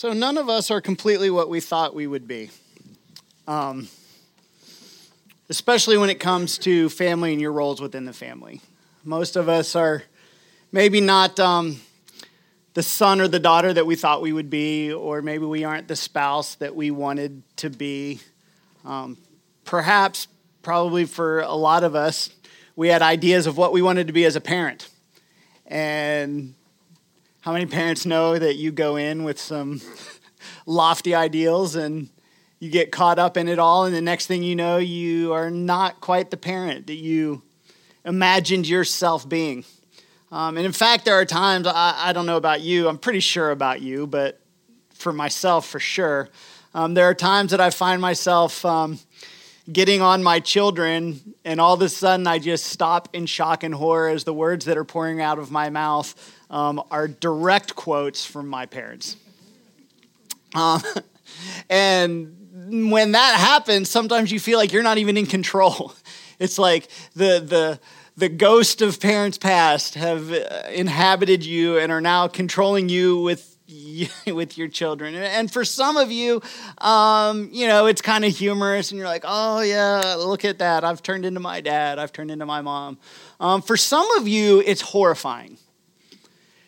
So none of us are completely what we thought we would be, especially when it comes to family and your roles within the family. Most of us are maybe not the son or the daughter that we thought we would be, or maybe we aren't the spouse that we wanted to be. Perhaps, probably for a lot of us, we had ideas of what we wanted to be as a parent. And how many parents know that you go in with some lofty ideals and you get caught up in it all, and the next thing you know, you are not quite the parent that you imagined yourself being? And in fact, there are times, I don't know about you, I'm pretty sure about you, but for myself, for sure, there are times that I find myself getting on my children, and all of a sudden I just stop in shock and horror as the words that are pouring out of my mouth are direct quotes from my parents. And when that happens, sometimes you feel like you're not even in control. It's like the ghost of parents past have inhabited you and are now controlling you with your children. And for some of you, you know, it's kind of humorous and you're like, oh yeah, look at that. I've turned into my dad. I've turned into my mom. For some of you, it's horrifying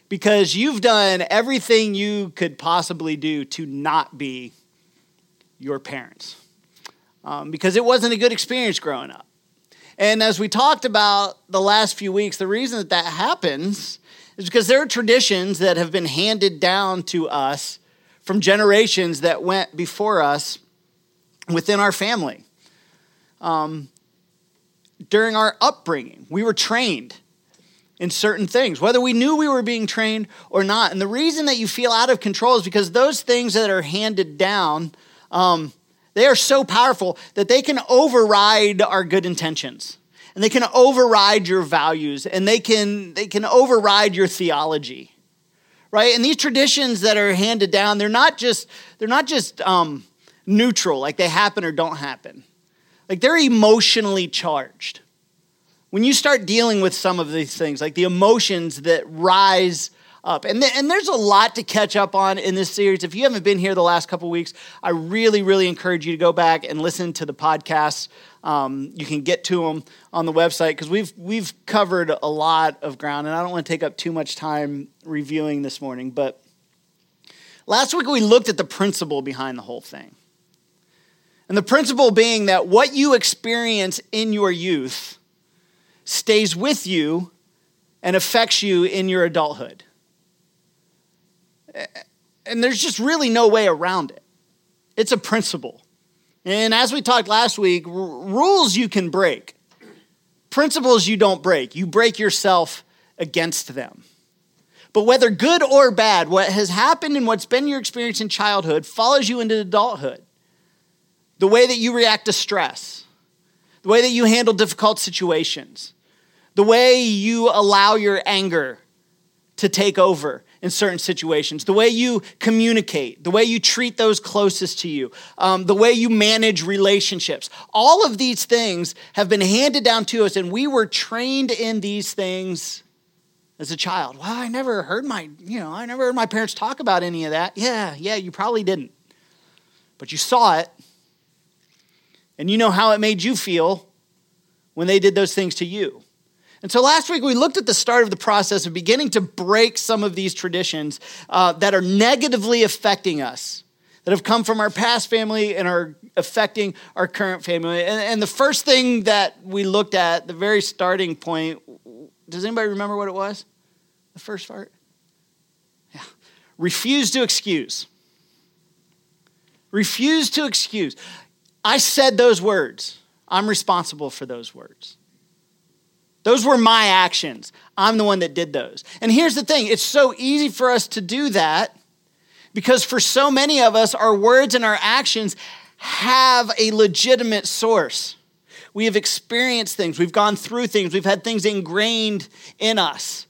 because you've done everything you could possibly do to not be your parents because it wasn't a good experience growing up. And as we talked about the last few weeks, the reason that that happens is because there are traditions that have been handed down to us from generations that went before us within our family. During our upbringing, we were trained in certain things, whether we knew we were being trained or not. And the reason that you feel out of control is because those things that are handed down, they are so powerful that they can override our good intentions, and they can override your values, and they can override your theology, right? And these traditions that are handed down, they're not just neutral, like they happen or don't happen. Like they're emotionally charged. When you start dealing with some of these things, like the emotions that rise up. And there's a lot to catch up on in this series. If you haven't been here the last couple weeks, I really, really encourage you to go back and listen to the podcasts. You can get to them on the website because we've covered a lot of ground, and I don't want to take up too much time reviewing this morning. But last week we looked at the principle behind the whole thing. And the principle being that what you experience in your youth stays with you and affects you in your adulthood. And there's just really no way around it. It's a principle. And as we talked last week, rules you can break. Principles you don't break. You break yourself against them. But whether good or bad, what has happened and what's been your experience in childhood follows you into adulthood. The way that you react to stress. The way that you handle difficult situations. The way you allow your anger to take over in certain situations, the way you communicate, the way you treat those closest to you, the way you manage relationships. All of these things have been handed down to us, and we were trained in these things as a child. Well, I never heard my parents talk about any of that. Yeah, you probably didn't. But you saw it, and you know how it made you feel when they did those things to you. And so last week, we looked at the start of the process of beginning to break some of these traditions that are negatively affecting us, that have come from our past family and are affecting our current family. And the first thing that we looked at, the very starting point, does anybody remember what it was? The first part? Yeah. Refuse to excuse. Refuse to excuse. I said those words. I'm responsible for those words. Those were my actions. I'm the one that did those. And here's the thing. It's so easy for us to do that because for so many of us, our words and our actions have a legitimate source. We have experienced things. We've gone through things. We've had things ingrained in us.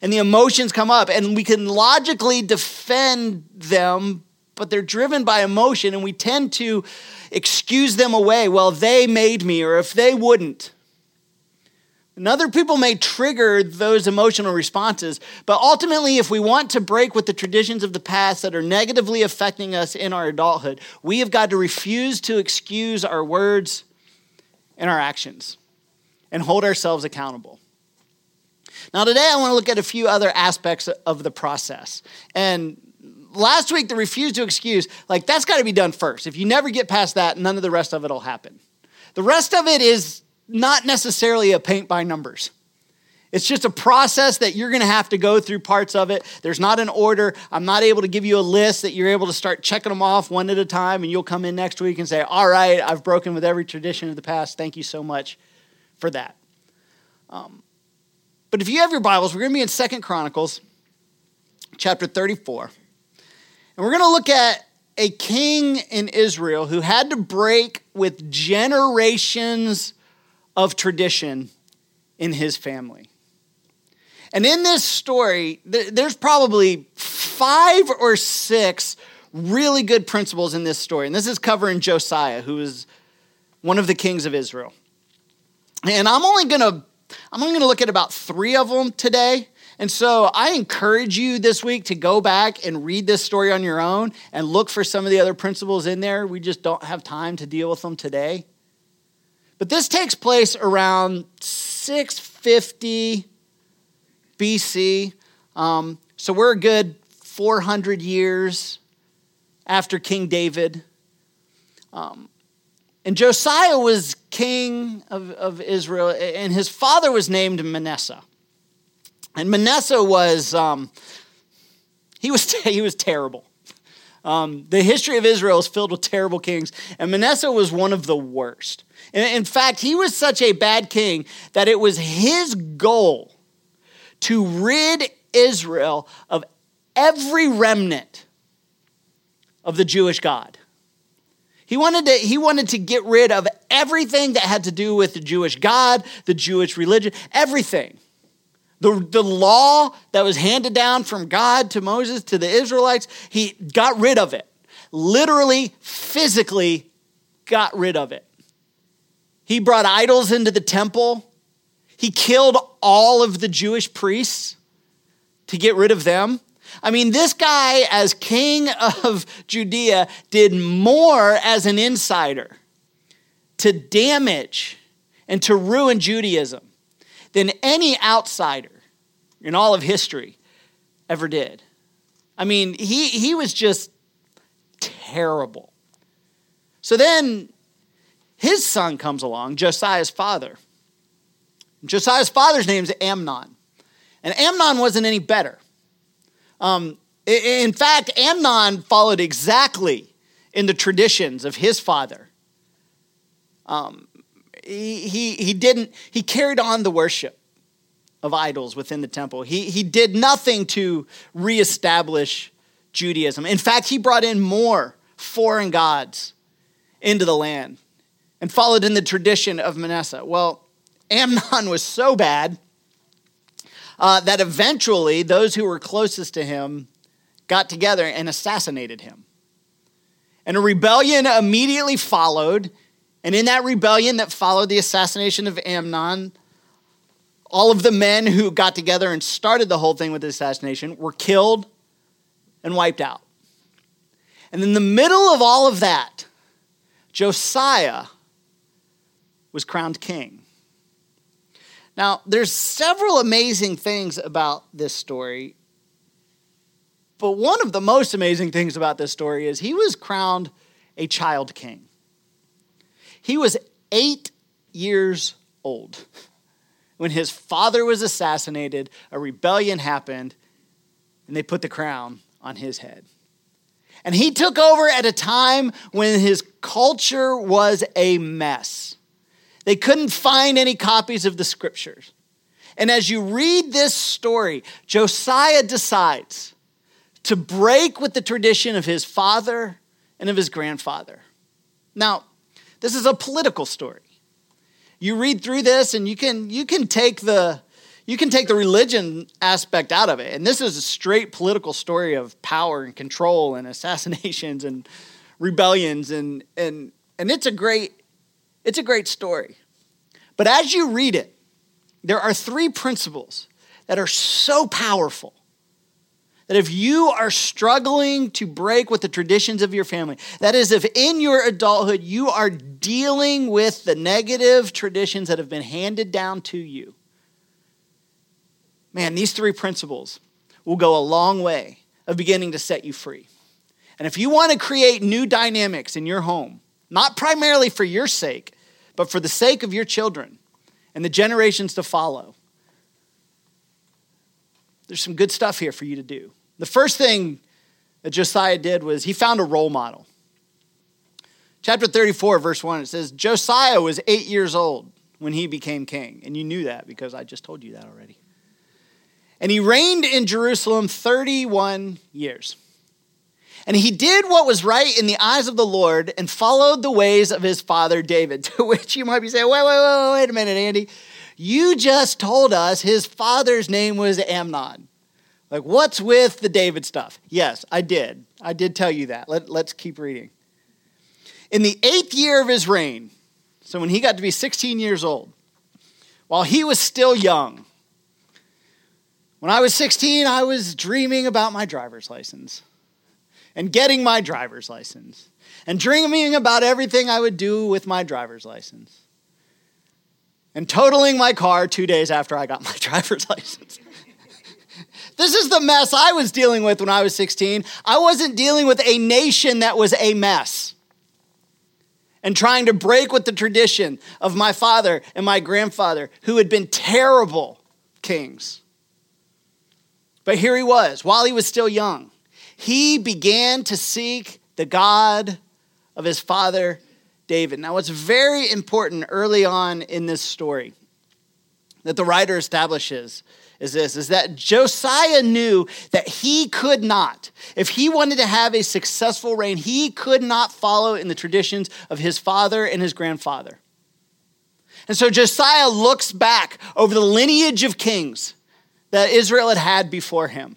And the emotions come up. And we can logically defend them, but they're driven by emotion. And we tend to excuse them away. Well, they made me, or if they wouldn't. And other people may trigger those emotional responses, but ultimately, if we want to break with the traditions of the past that are negatively affecting us in our adulthood, we have got to refuse to excuse our words and our actions and hold ourselves accountable. Now, today, I want to look at a few other aspects of the process. And last week, the refuse to excuse, that's got to be done first. If you never get past that, none of the rest of it will happen. The rest of it is not necessarily a paint by numbers. It's just a process that you're going to have to go through parts of it. There's not an order. I'm not able to give you a list that you're able to start checking them off one at a time, and you'll come in next week and say, all right, I've broken with every tradition of the past. Thank you so much for that. But if you have your Bibles, we're going to be in 2 Chronicles chapter 34, and we're going to look at a king in Israel who had to break with generations of tradition in his family. And in this story, there's probably 5 or 6 really good principles in this story. And this is covering Josiah, who is one of the kings of Israel. And I'm only gonna look at about 3 of them today. And so I encourage you this week to go back and read this story on your own and look for some of the other principles in there. We just don't have time to deal with them today. But this takes place around 650 BC. So we're a good 400 years after King David. And Josiah was king of Israel, and his father was named Manasseh. And Manasseh was, he was terrible. The history of Israel is filled with terrible kings, and Manasseh was one of the worst. In fact, he was such a bad king that it was his goal to rid Israel of every remnant of the Jewish God. He wanted to get rid of everything that had to do with the Jewish God, the Jewish religion, everything. The law that was handed down from God to Moses to the Israelites, he got rid of it. Literally, physically got rid of it. He brought idols into the temple. He killed all of the Jewish priests to get rid of them. I mean, this guy, as king of Judea, did more as an insider to damage and to ruin Judaism than any outsider in all of history ever did. I mean, he was just terrible. So then his son comes along, Josiah's father. Josiah's father's name is Amnon. And Amnon wasn't any better. In fact, Amnon followed exactly in the traditions of his father. He carried on the worship of idols within the temple. He did nothing to reestablish Judaism. In fact, he brought in more foreign gods into the land and followed in the tradition of Manasseh. Well, Amnon was so bad that eventually those who were closest to him got together and assassinated him. And a rebellion immediately followed. And in that rebellion that followed the assassination of Amnon, all of the men who got together and started the whole thing with the assassination were killed and wiped out. And in the middle of all of that, Josiah was crowned king. Now, there's several amazing things about this story, but one of the most amazing things about this story is he was crowned a child king. He was 8 years old when his father was assassinated, a rebellion happened, and they put the crown on his head. And he took over at a time when his culture was a mess. They couldn't find any copies of the scriptures. And as you read this story, Josiah decides to break with the tradition of his father and of his grandfather. Now, this is a political story. You read through this and you can take the religion aspect out of it. And this is a straight political story of power and control and assassinations and rebellions. And it's a great story. But as you read it, There are three principles that are so powerful that if you are struggling to break with the traditions of your family, that is, if in your adulthood you are dealing with the negative traditions that have been handed down to you, man, these three principles will go a long way of beginning to set you free. And if you want to create new dynamics in your home, not primarily for your sake, but for the sake of your children and the generations to follow, there's some good stuff here for you to do. The first thing that Josiah did was he found a role model. Chapter 34, verse 1, it says, Josiah was 8 years old when he became king. And you knew that because I just told you that already. And he reigned in Jerusalem 31 years. And he did what was right in the eyes of the Lord and followed the ways of his father David. To which you might be saying, wait a minute, Andy. You just told us his father's name was Amnon. Like, what's with the David stuff? Yes, I did. I did tell you that. Let's keep reading. In the 8th year of his reign, so when he got to be 16 years old, while he was still young, when I was 16, I was dreaming about my driver's license and getting my driver's license and dreaming about everything I would do with my driver's license. And totaling my car 2 days after I got my driver's license. This is the mess I was dealing with when I was 16. I wasn't dealing with a nation that was a mess and trying to break with the tradition of my father and my grandfather who had been terrible kings. But here he was, while he was still young. He began to seek the God of his father David. Now, what's very important early on in this story that the writer establishes is that Josiah knew that he could not, if he wanted to have a successful reign, he could not follow in the traditions of his father and his grandfather. And so Josiah looks back over the lineage of kings that Israel had had before him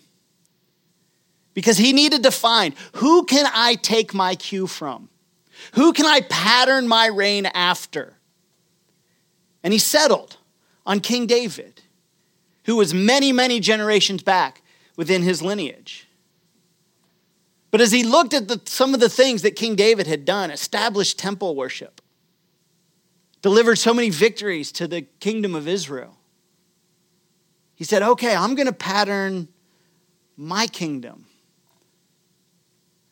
because he needed to find, who can I take my cue from? Who can I pattern my reign after? And he settled on King David, who was many, many generations back within his lineage. But as he looked at some of the things that King David had done, established temple worship, delivered so many victories to the kingdom of Israel, he said, okay, I'm going to pattern my kingdom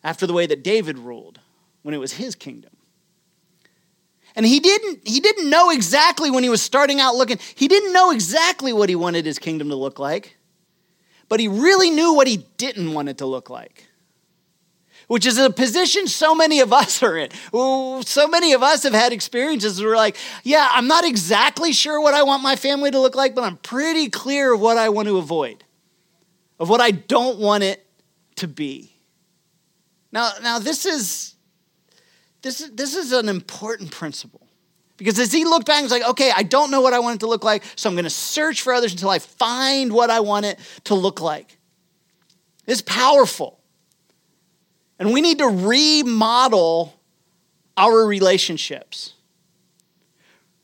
after the way that David ruled when it was his kingdom. And he didn't know exactly when he was starting out looking. He didn't know exactly what he wanted his kingdom to look like. But he really knew what he didn't want it to look like. Which is a position so many of us are in. So many of us have had experiences where we're like, yeah, I'm not exactly sure what I want my family to look like, but I'm pretty clear of what I want to avoid. Of what I don't want it to be. Now this is an important principle because as he looked back, he was like, okay, I don't know what I want it to look like, so I'm going to search for others until I find what I want it to look like. It's powerful. And we need to remodel our relationships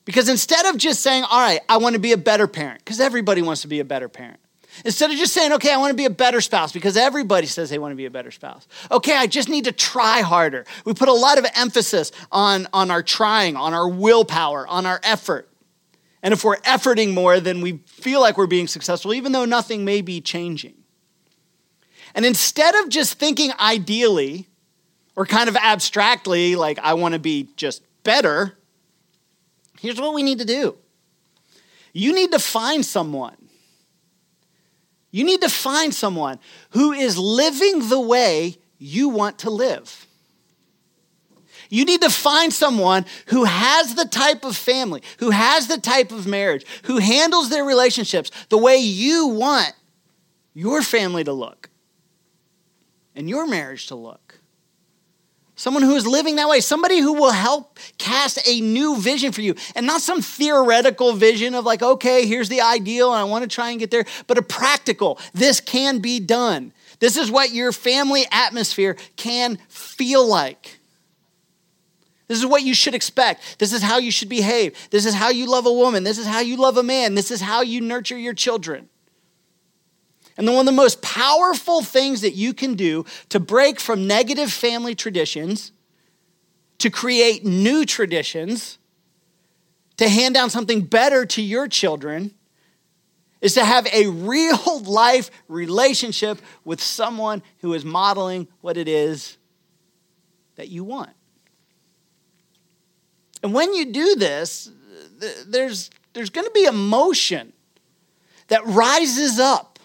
because instead of just saying, all right, I want to be a better parent because everybody wants to be a better parent. Instead of just saying, okay, I want to be a better spouse because everybody says they want to be a better spouse. Okay, I just need to try harder. We put a lot of emphasis on our trying, on our willpower, on our effort. And if we're efforting more, then we feel like we're being successful, even though nothing may be changing. And instead of just thinking ideally or kind of abstractly, like I want to be just better, here's what we need to do. You need to find someone. You need to find someone who is living the way you want to live. You need to find someone who has the type of family, who has the type of marriage, who handles their relationships the way you want your family to look and your marriage to look. Someone who is living that way, somebody who will help cast a new vision for you and not some theoretical vision of like, okay, here's the ideal and I want to try and get there, but a practical, this can be done. This is what your family atmosphere can feel like. This is what you should expect. This is how you should behave. This is how you love a woman. This is how you love a man. This is how you nurture your children. And one of the most powerful things that you can do to break from negative family traditions, to create new traditions, to hand down something better to your children, is to have a real life relationship with someone who is modeling what it is that you want. And when you do this, there's going to be emotion that rises up.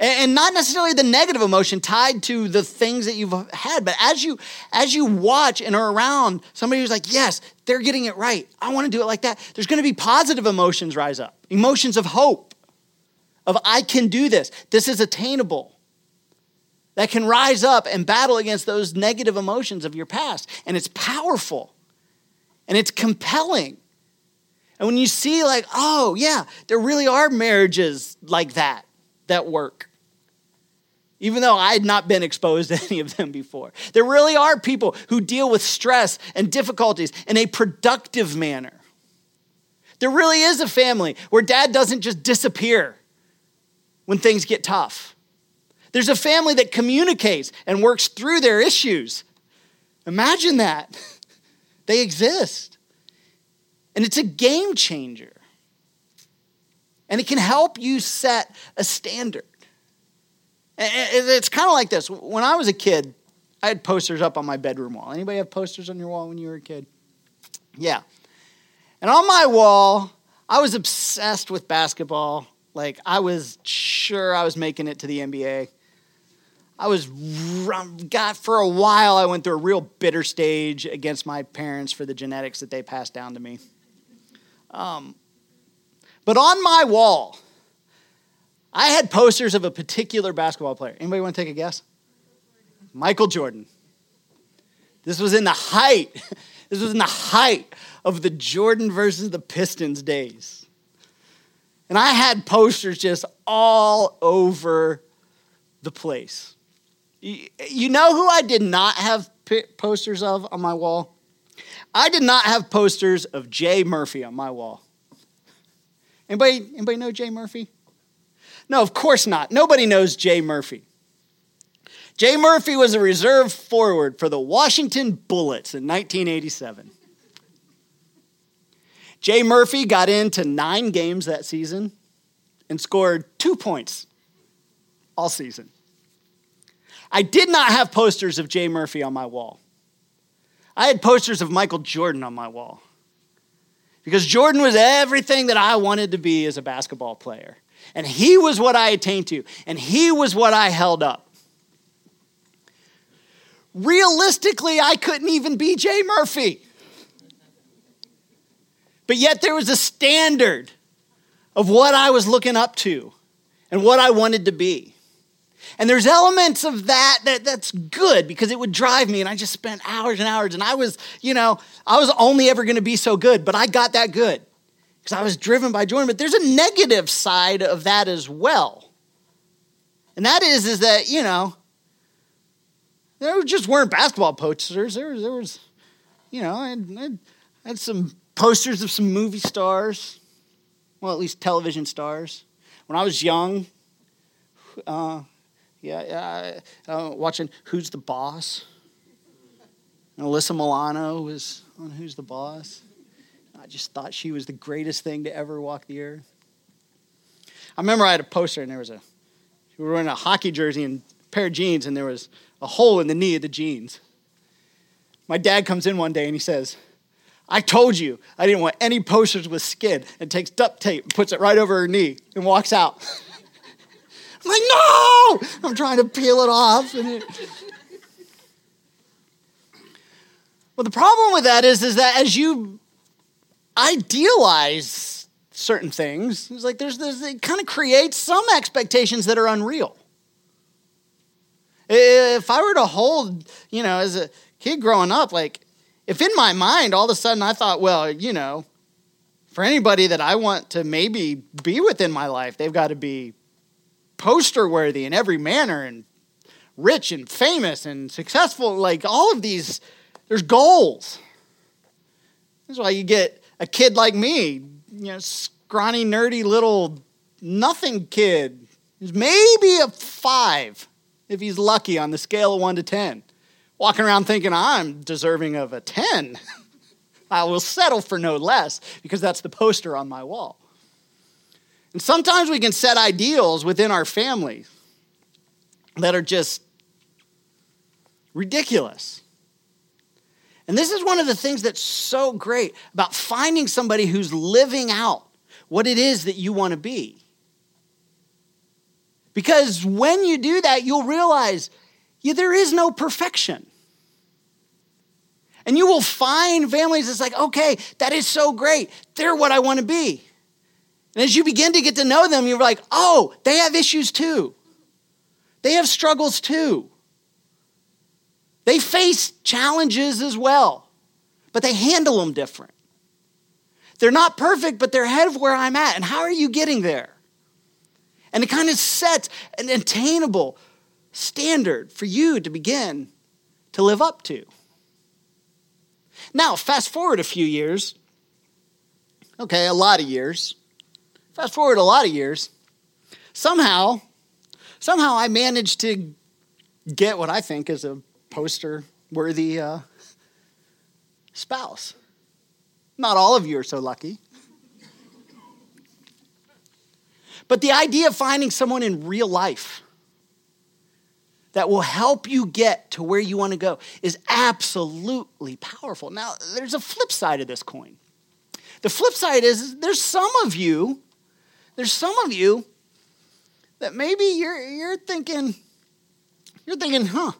And not necessarily the negative emotion tied to the things that you've had, but as you watch and are around somebody who's like, yes, they're getting it right, I want to do it like that, there's going to be positive emotions rise up, emotions of hope, of I can do this, this is attainable, that can rise up and battle against those negative emotions of your past. And it's powerful. And it's compelling. And when you see like, oh yeah, there really are marriages like that work. Even though I had not been exposed to any of them before. There really are people who deal with stress and difficulties in a productive manner. There really is a family where dad doesn't just disappear when things get tough. There's a family that communicates and works through their issues. Imagine that. They exist. And it's a game changer. And it can help you set a standard. It's kind of like this. When I was a kid, I had posters up on my bedroom wall. Anybody have posters on your wall when you were a kid? Yeah. And on my wall, I was obsessed with basketball. Like, I was sure I was making it to the NBA. For a while, I went through a real bitter stage against my parents for the genetics that they passed down to me. But on my wall, I had posters of a particular basketball player. Anybody want to take a guess? Michael Jordan. This was in the height of the Jordan versus the Pistons days. And I had posters just all over the place. You know who I did not have posters of on my wall? I did not have posters of Jay Murphy on my wall. Anybody know Jay Murphy? No, of course not. Nobody knows Jay Murphy. Jay Murphy was a reserve forward for the Washington Bullets in 1987. Jay Murphy got into 9 games that season and scored 2 points all season. I did not have posters of Jay Murphy on my wall. I had posters of Michael Jordan on my wall. Because Jordan was everything that I wanted to be as a basketball player. And he was what I attained to. And he was what I held up. Realistically, I couldn't even be Jay Murphy. But yet there was a standard of what I was looking up to and what I wanted to be. And there's elements of that's good because it would drive me, and I just spent hours and hours, and I was only ever going to be so good, but I got that good because I was driven by Jordan. But there's a negative side of that as well. And that is that, there just weren't basketball posters. There was I had some posters of some movie stars, well, at least television stars. When I was young, watching Who's the Boss? And Alyssa Milano was on Who's the Boss. I just thought she was the greatest thing to ever walk the earth. I remember I had a poster, and we were wearing a hockey jersey and a pair of jeans, and there was a hole in the knee of the jeans. My dad comes in one day, and he says, I told you I didn't want any posters with skin, and takes duct tape and puts it right over her knee and walks out. I'm like, no! I'm trying to peel it off. Well, the problem with that is that as you idealize certain things, it's like it kind of creates some expectations that are unreal. If I were to hold, as a kid growing up, like, if in my mind all of a sudden I thought, well, for anybody that I want to maybe be with in my life, they've got to be poster worthy in every manner and rich and famous and successful, like all of these There's goals. That's why you get a kid like me, scrawny, nerdy, little nothing kid. He's maybe a 5 if he's lucky on the scale of 1 to 10. Walking around thinking I'm deserving of a 10. I will settle for no less because that's the poster on my wall. And sometimes we can set ideals within our family that are just ridiculous. And this is one of the things that's so great about finding somebody who's living out what it is that you want to be. Because when you do that, you'll realize there is no perfection. And you will find families that's like, okay, that is so great. They're what I want to be. And as you begin to get to know them, you're like, oh, they have issues too. They have struggles too. They face challenges as well, but they handle them different. They're not perfect, but they're ahead of where I'm at. And how are you getting there? And it kind of sets an attainable standard for you to begin to live up to. Now, fast forward a few years. Okay, a lot of years. Fast forward a lot of years. Somehow I managed to get what I think is a poster-worthy spouse. Not all of you are so lucky. But the idea of finding someone in real life that will help you get to where you want to go is absolutely powerful. Now, there's a flip side of this coin. The flip side is there's some of you that maybe you're thinking, maybe I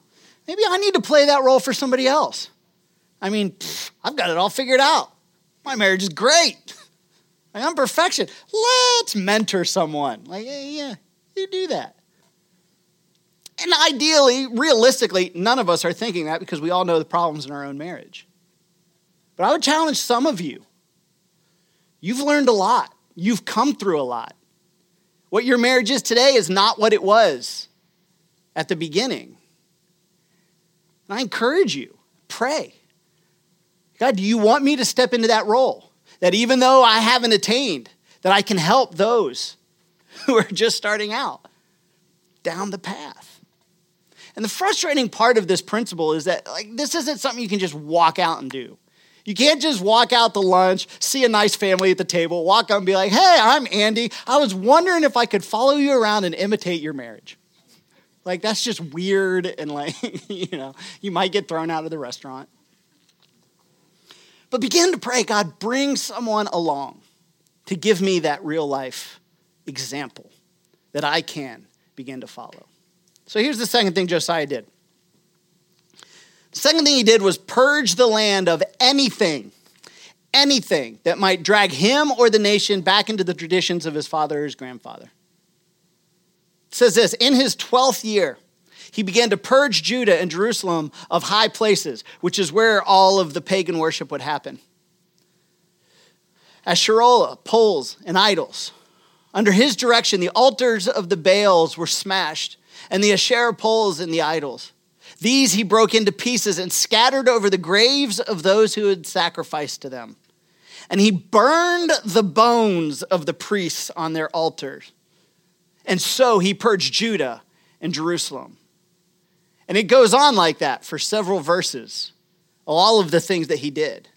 need to play that role for somebody else. I mean, I've got it all figured out. My marriage is great. I'm perfection. Let's mentor someone. You do that. And ideally, realistically, none of us are thinking that because we all know the problems in our own marriage. But I would challenge some of you. You've learned a lot. You've come through a lot. What your marriage is today is not what it was at the beginning. And I encourage you, pray. God, do you want me to step into that role? That even though I haven't attained, that I can help those who are just starting out down the path. And the frustrating part of this principle is that this isn't something you can just walk out and do. You can't just walk out to lunch, see a nice family at the table, walk up and be like, hey, I'm Andy. I was wondering if I could follow you around and imitate your marriage. That's just weird and you might get thrown out of the restaurant. But begin to pray, God, bring someone along to give me that real life example that I can begin to follow. So here's the second thing Josiah did. The second thing he did was purge the land of anything that might drag him or the nation back into the traditions of his father or his grandfather. It says this, in his 12th year, he began to purge Judah and Jerusalem of high places, which is where all of the pagan worship would happen. Asherah, poles, and idols. Under his direction, the altars of the Baals were smashed, and the Asherah poles and the idols. These he broke into pieces and scattered over the graves of those who had sacrificed to them. And he burned the bones of the priests on their altars. And so he purged Judah and Jerusalem. And it goes on like that for several verses, all of the things that he did.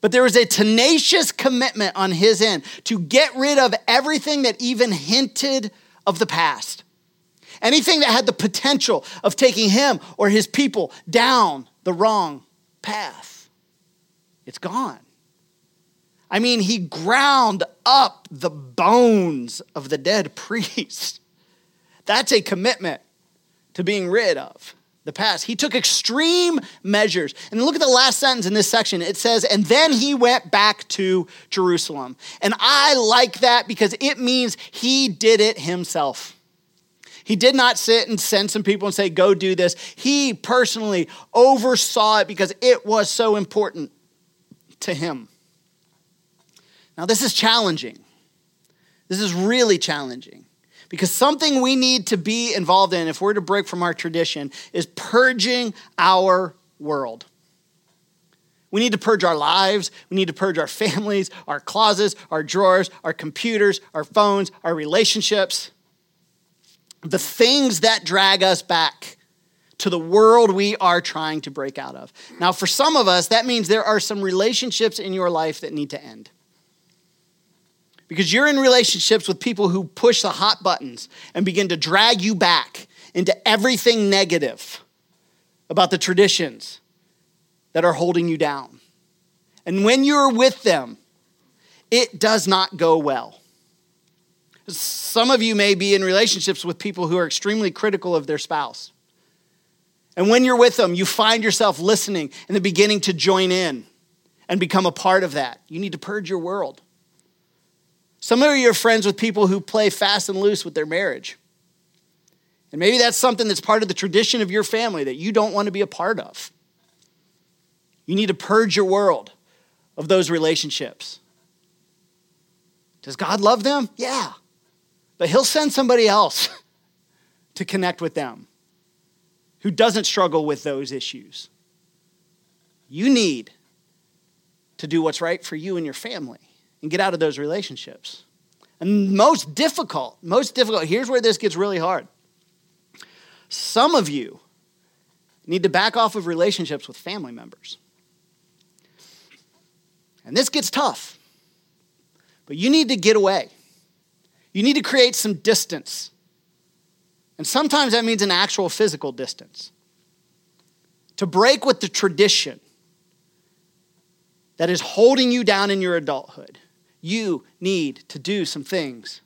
But there was a tenacious commitment on his end to get rid of everything that even hinted of the past. Anything that had the potential of taking him or his people down the wrong path. It's gone. He ground up the bones of the dead priest. That's a commitment to being rid of the past. He took extreme measures. And look at the last sentence in this section. It says, and then he went back to Jerusalem. And I like that because it means he did it himself. He did not sit and send some people and say, go do this. He personally oversaw it because it was so important to him. Now, this is challenging. This is really challenging. Because something we need to be involved in, if we're to break from our tradition, is purging our world. We need to purge our lives. We need to purge our families, our closets, our drawers, our computers, our phones, our relationships. The things that drag us back to the world we are trying to break out of. Now, for some of us, that means there are some relationships in your life that need to end. Because you're in relationships with people who push the hot buttons and begin to drag you back into everything negative about the traditions that are holding you down. And when you're with them, it does not go well. Some of you may be in relationships with people who are extremely critical of their spouse. And when you're with them, you find yourself listening and then beginning to join in and become a part of that. You need to purge your world. Some of you are friends with people who play fast and loose with their marriage. And maybe that's something that's part of the tradition of your family that you don't want to be a part of. You need to purge your world of those relationships. Does God love them? Yeah. But he'll send somebody else to connect with them who doesn't struggle with those issues. You need to do what's right for you and your family and get out of those relationships. And most difficult, here's where this gets really hard. Some of you need to back off of relationships with family members. And this gets tough. But you need to get away. You need to create some distance. And sometimes that means an actual physical distance. To break with the tradition that is holding you down in your adulthood, you need to do some things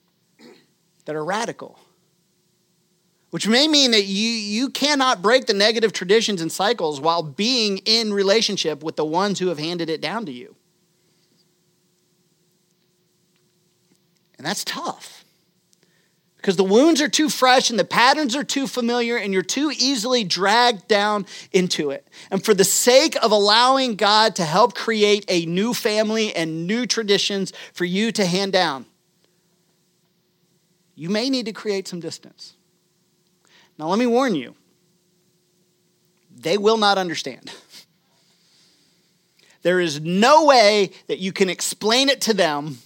that are radical. Which may mean that you cannot break the negative traditions and cycles while being in relationship with the ones who have handed it down to you. And that's tough. Because the wounds are too fresh and the patterns are too familiar and you're too easily dragged down into it. And for the sake of allowing God to help create a new family and new traditions for you to hand down, you may need to create some distance. Now, let me warn you, they will not understand. There is no way that you can explain it to them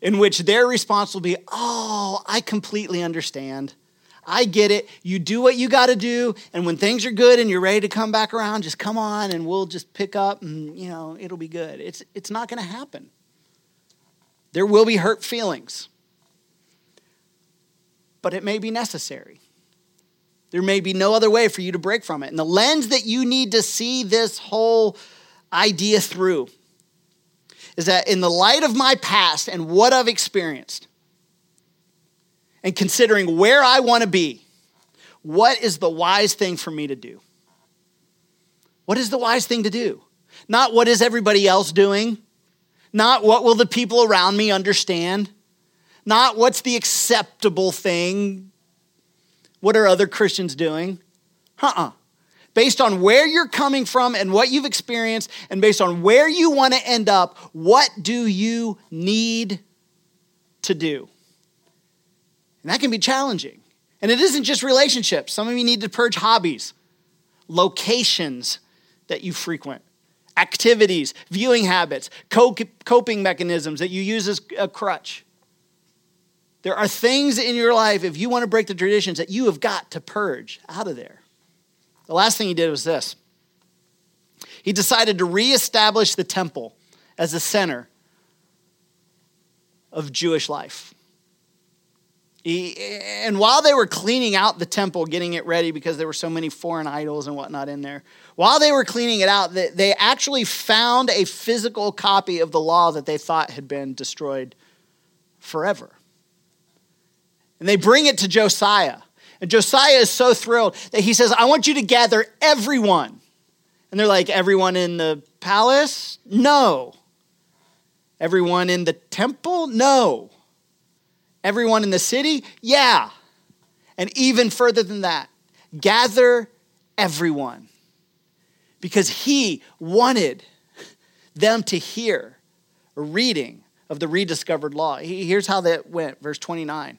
in which their response will be, oh, I completely understand. I get it. You do what you got to do. And when things are good and you're ready to come back around, just come on and we'll just pick up and, you know, it'll be good. It's not going to happen. There will be hurt feelings. But it may be necessary. There may be no other way for you to break from it. And the lens that you need to see this whole idea through is that in the light of my past and what I've experienced, and considering where I want to be, what is the wise thing for me to do? What is the wise thing to do? Not what is everybody else doing? Not what will the people around me understand? Not what's the acceptable thing. What are other Christians doing? Based on where you're coming from and what you've experienced and based on where you want to end up, what do you need to do? And that can be challenging. And it isn't just relationships. Some of you need to purge hobbies, locations that you frequent, activities, viewing habits, coping mechanisms that you use as a crutch. There are things in your life, if you want to break the traditions, that you have got to purge out of there. The last thing he did was this. He decided to reestablish the temple as the center of Jewish life. And while they were cleaning out the temple, getting it ready because there were so many foreign idols and whatnot in there, while they were cleaning it out, they actually found a physical copy of the law that they thought had been destroyed forever. And they bring it to Josiah. And Josiah is so thrilled that he says, I want you to gather everyone. And they're like, everyone in the palace? No. Everyone in the temple? No. Everyone in the city? Yeah. And even further than that, gather everyone. Because he wanted them to hear a reading of the rediscovered law. Here's how that went, verse 29.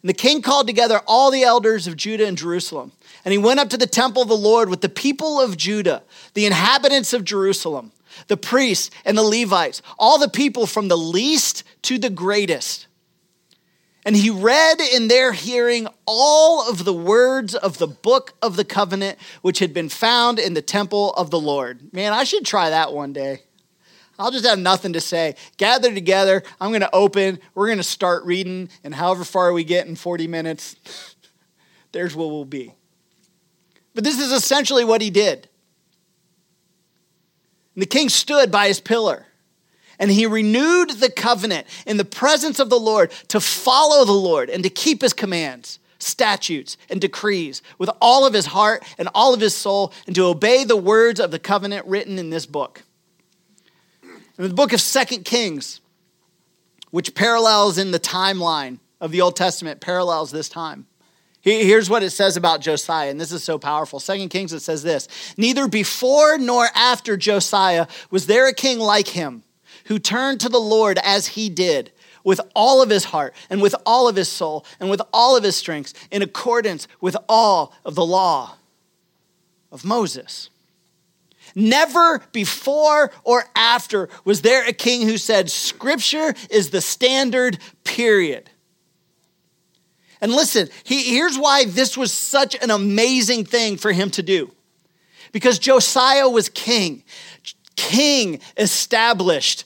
And the king called together all the elders of Judah and Jerusalem And he went up to the temple of the Lord with the people of Judah, the inhabitants of Jerusalem, the priests and the Levites, all the people from the least to the greatest. And he read in their hearing all of the words of the book of the covenant, which had been found in the temple of the Lord. Man, I should try that one day. I'll just have nothing to say. Gather together. I'm going to open. We're going to start reading. And however far we get in 40 minutes, there's where we'll be. But this is essentially what he did. And the king stood by his pillar, and he renewed the covenant in the presence of the Lord to follow the Lord and to keep his commands, statutes, and decrees with all of his heart and all of his soul, and to obey the words of the covenant written in this book. In the book of 2 Kings, which parallels in the timeline of the Old Testament, parallels this time. Here's what it says about Josiah, and this is so powerful. 2 Kings, it says this: neither before nor after Josiah was there a king like him, who turned to the Lord as he did, with all of his heart and with all of his soul and with all of his strength, in accordance with all of the law of Moses. Never before or after was there a king who said, Scripture is the standard, period. And listen, here's why this was such an amazing thing for him to do. Because Josiah was king. King established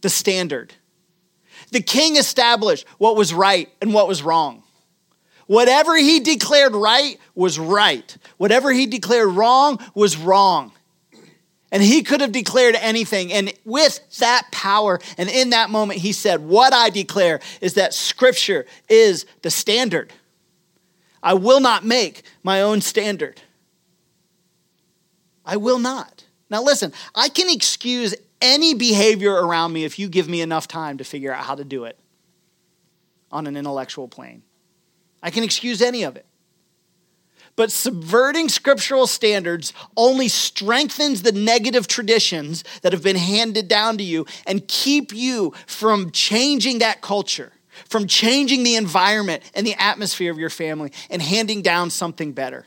the standard. The king established what was right and what was wrong. Whatever he declared right was right. Whatever he declared wrong was wrong. And he could have declared anything. And with that power and in that moment, he said, what I declare is that Scripture is the standard. I will not make my own standard. I will not. Now listen, I can excuse any behavior around me if you give me enough time to figure out how to do it on an intellectual plane. I can excuse any of it. But subverting scriptural standards only strengthens the negative traditions that have been handed down to you and keep you from changing that culture, from changing the environment and the atmosphere of your family and handing down something better.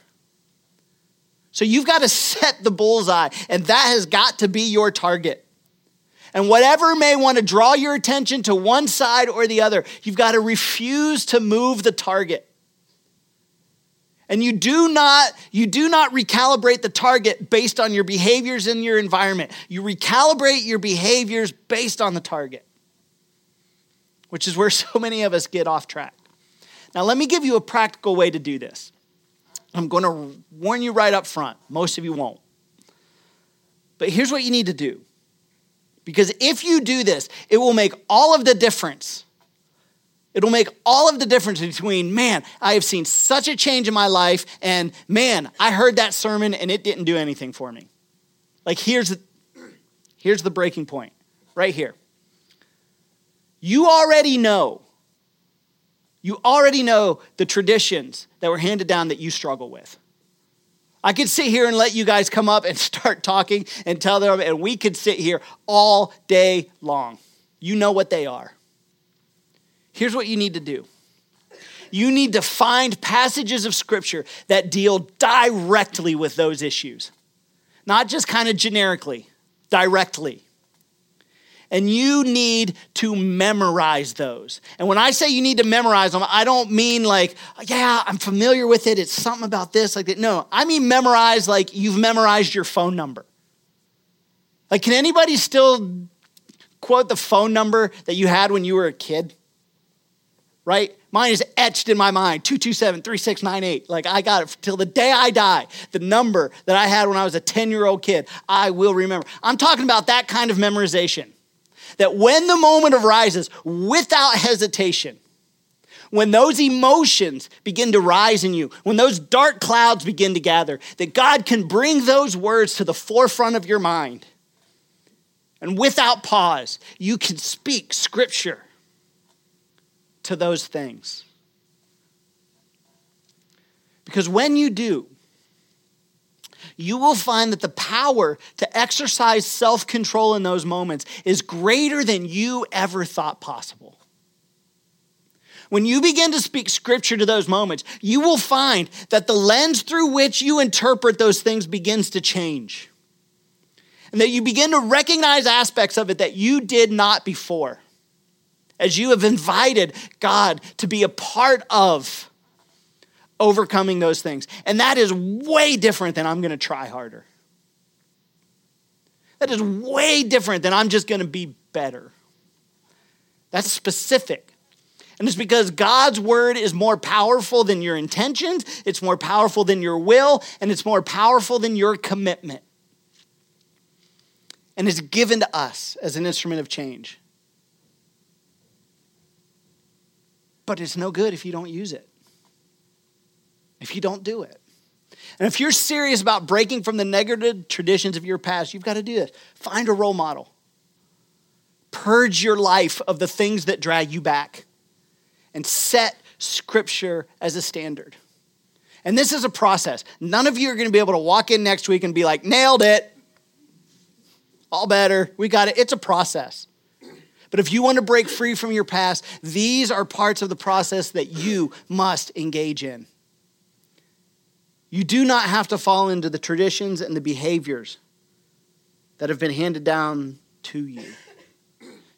So you've got to set the bullseye, and that has got to be your target. And whatever may want to draw your attention to one side or the other, you've got to refuse to move the target. And you do not recalibrate the target based on your behaviors in your environment. You recalibrate your behaviors based on the target, which is where so many of us get off track. Now, let me give you a practical way to do this. I'm going to warn you right up front. Most of you won't. But here's what you need to do. Because if you do this, it will make all of the difference. It'll make all of the difference between, man, I have seen such a change in my life, and man, I heard that sermon and it didn't do anything for me. Like, here's the breaking point right here. You already know the traditions that were handed down that you struggle with. I could sit here and let you guys come up and start talking and tell them, and we could sit here all day long. You know what they are. Here's what you need to do. You need to find passages of Scripture that deal directly with those issues, not just kind of generically, directly. And you need to memorize those. And when I say you need to memorize them, I don't mean like, yeah, I'm familiar with it. It's something about this, like that. No, I mean memorize like you've memorized your phone number. Like, can anybody still quote the phone number that you had when you were a kid? Right? Mine is etched in my mind, 227-3698. Like, I got it till the day I die. The number that I had when I was a 10-year-old kid, I will remember. I'm talking about that kind of memorization. That when the moment arises, without hesitation, when those emotions begin to rise in you, when those dark clouds begin to gather, that God can bring those words to the forefront of your mind. And without pause, you can speak Scripture to those things. Because when you do, you will find that the power to exercise self-control in those moments is greater than you ever thought possible. When you begin to speak scripture to those moments, you will find that the lens through which you interpret those things begins to change. And that you begin to recognize aspects of it that you did not before, as you have invited God to be a part of overcoming those things. And that is way different than I'm going to try harder. That is way different than I'm just going to be better. That's specific. And it's because God's word is more powerful than your intentions, it's more powerful than your will, and it's more powerful than your commitment. And it's given to us as an instrument of change. But it's no good if you don't use it, if you don't do it. And if you're serious about breaking from the negative traditions of your past, you've got to do this. Find a role model. Purge your life of the things that drag you back and set scripture as a standard. And this is a process. None of you are going to be able to walk in next week and be like, nailed it. All better. We got it. It's a process. But if you want to break free from your past, these are parts of the process that you must engage in. You do not have to fall into the traditions and the behaviors that have been handed down to you.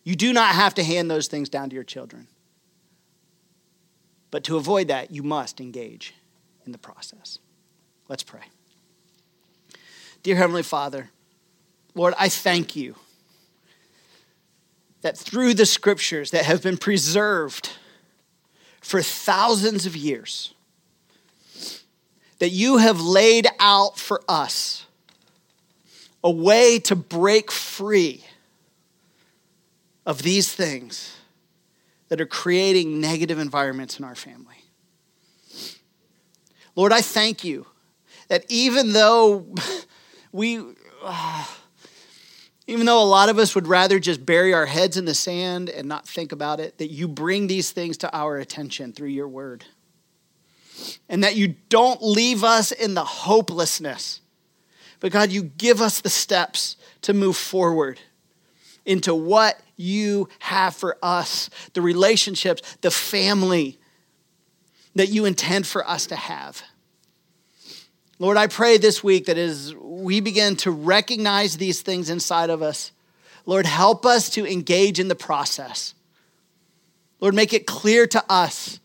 You do not have to hand those things down to your children. But to avoid that, you must engage in the process. Let's pray. Dear Heavenly Father, Lord, I thank you that through the scriptures that have been preserved for thousands of years, that you have laid out for us a way to break free of these things that are creating negative environments in our family. Lord, I thank you that even though a lot of us would rather just bury our heads in the sand and not think about it, that you bring these things to our attention through your word. And that you don't leave us in the hopelessness. But God, you give us the steps to move forward into what you have for us, the relationships, the family that you intend for us to have. Lord, I pray this week that as we begin to recognize these things inside of us, Lord, help us to engage in the process. Lord, make it clear to us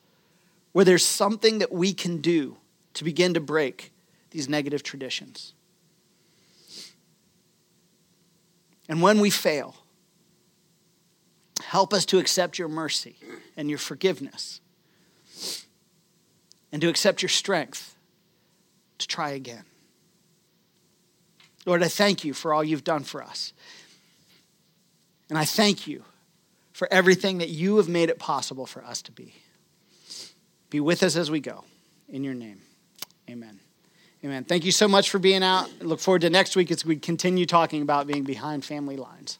where there's something that we can do to begin to break these negative traditions. And when we fail, help us to accept your mercy and your forgiveness and to accept your strength to try again. Lord, I thank you for all you've done for us. And I thank you for everything that you have made it possible for us to be. Be with us as we go. In your name, amen. Amen. Thank you so much for being out. I look forward to next week as we continue talking about being behind family lines.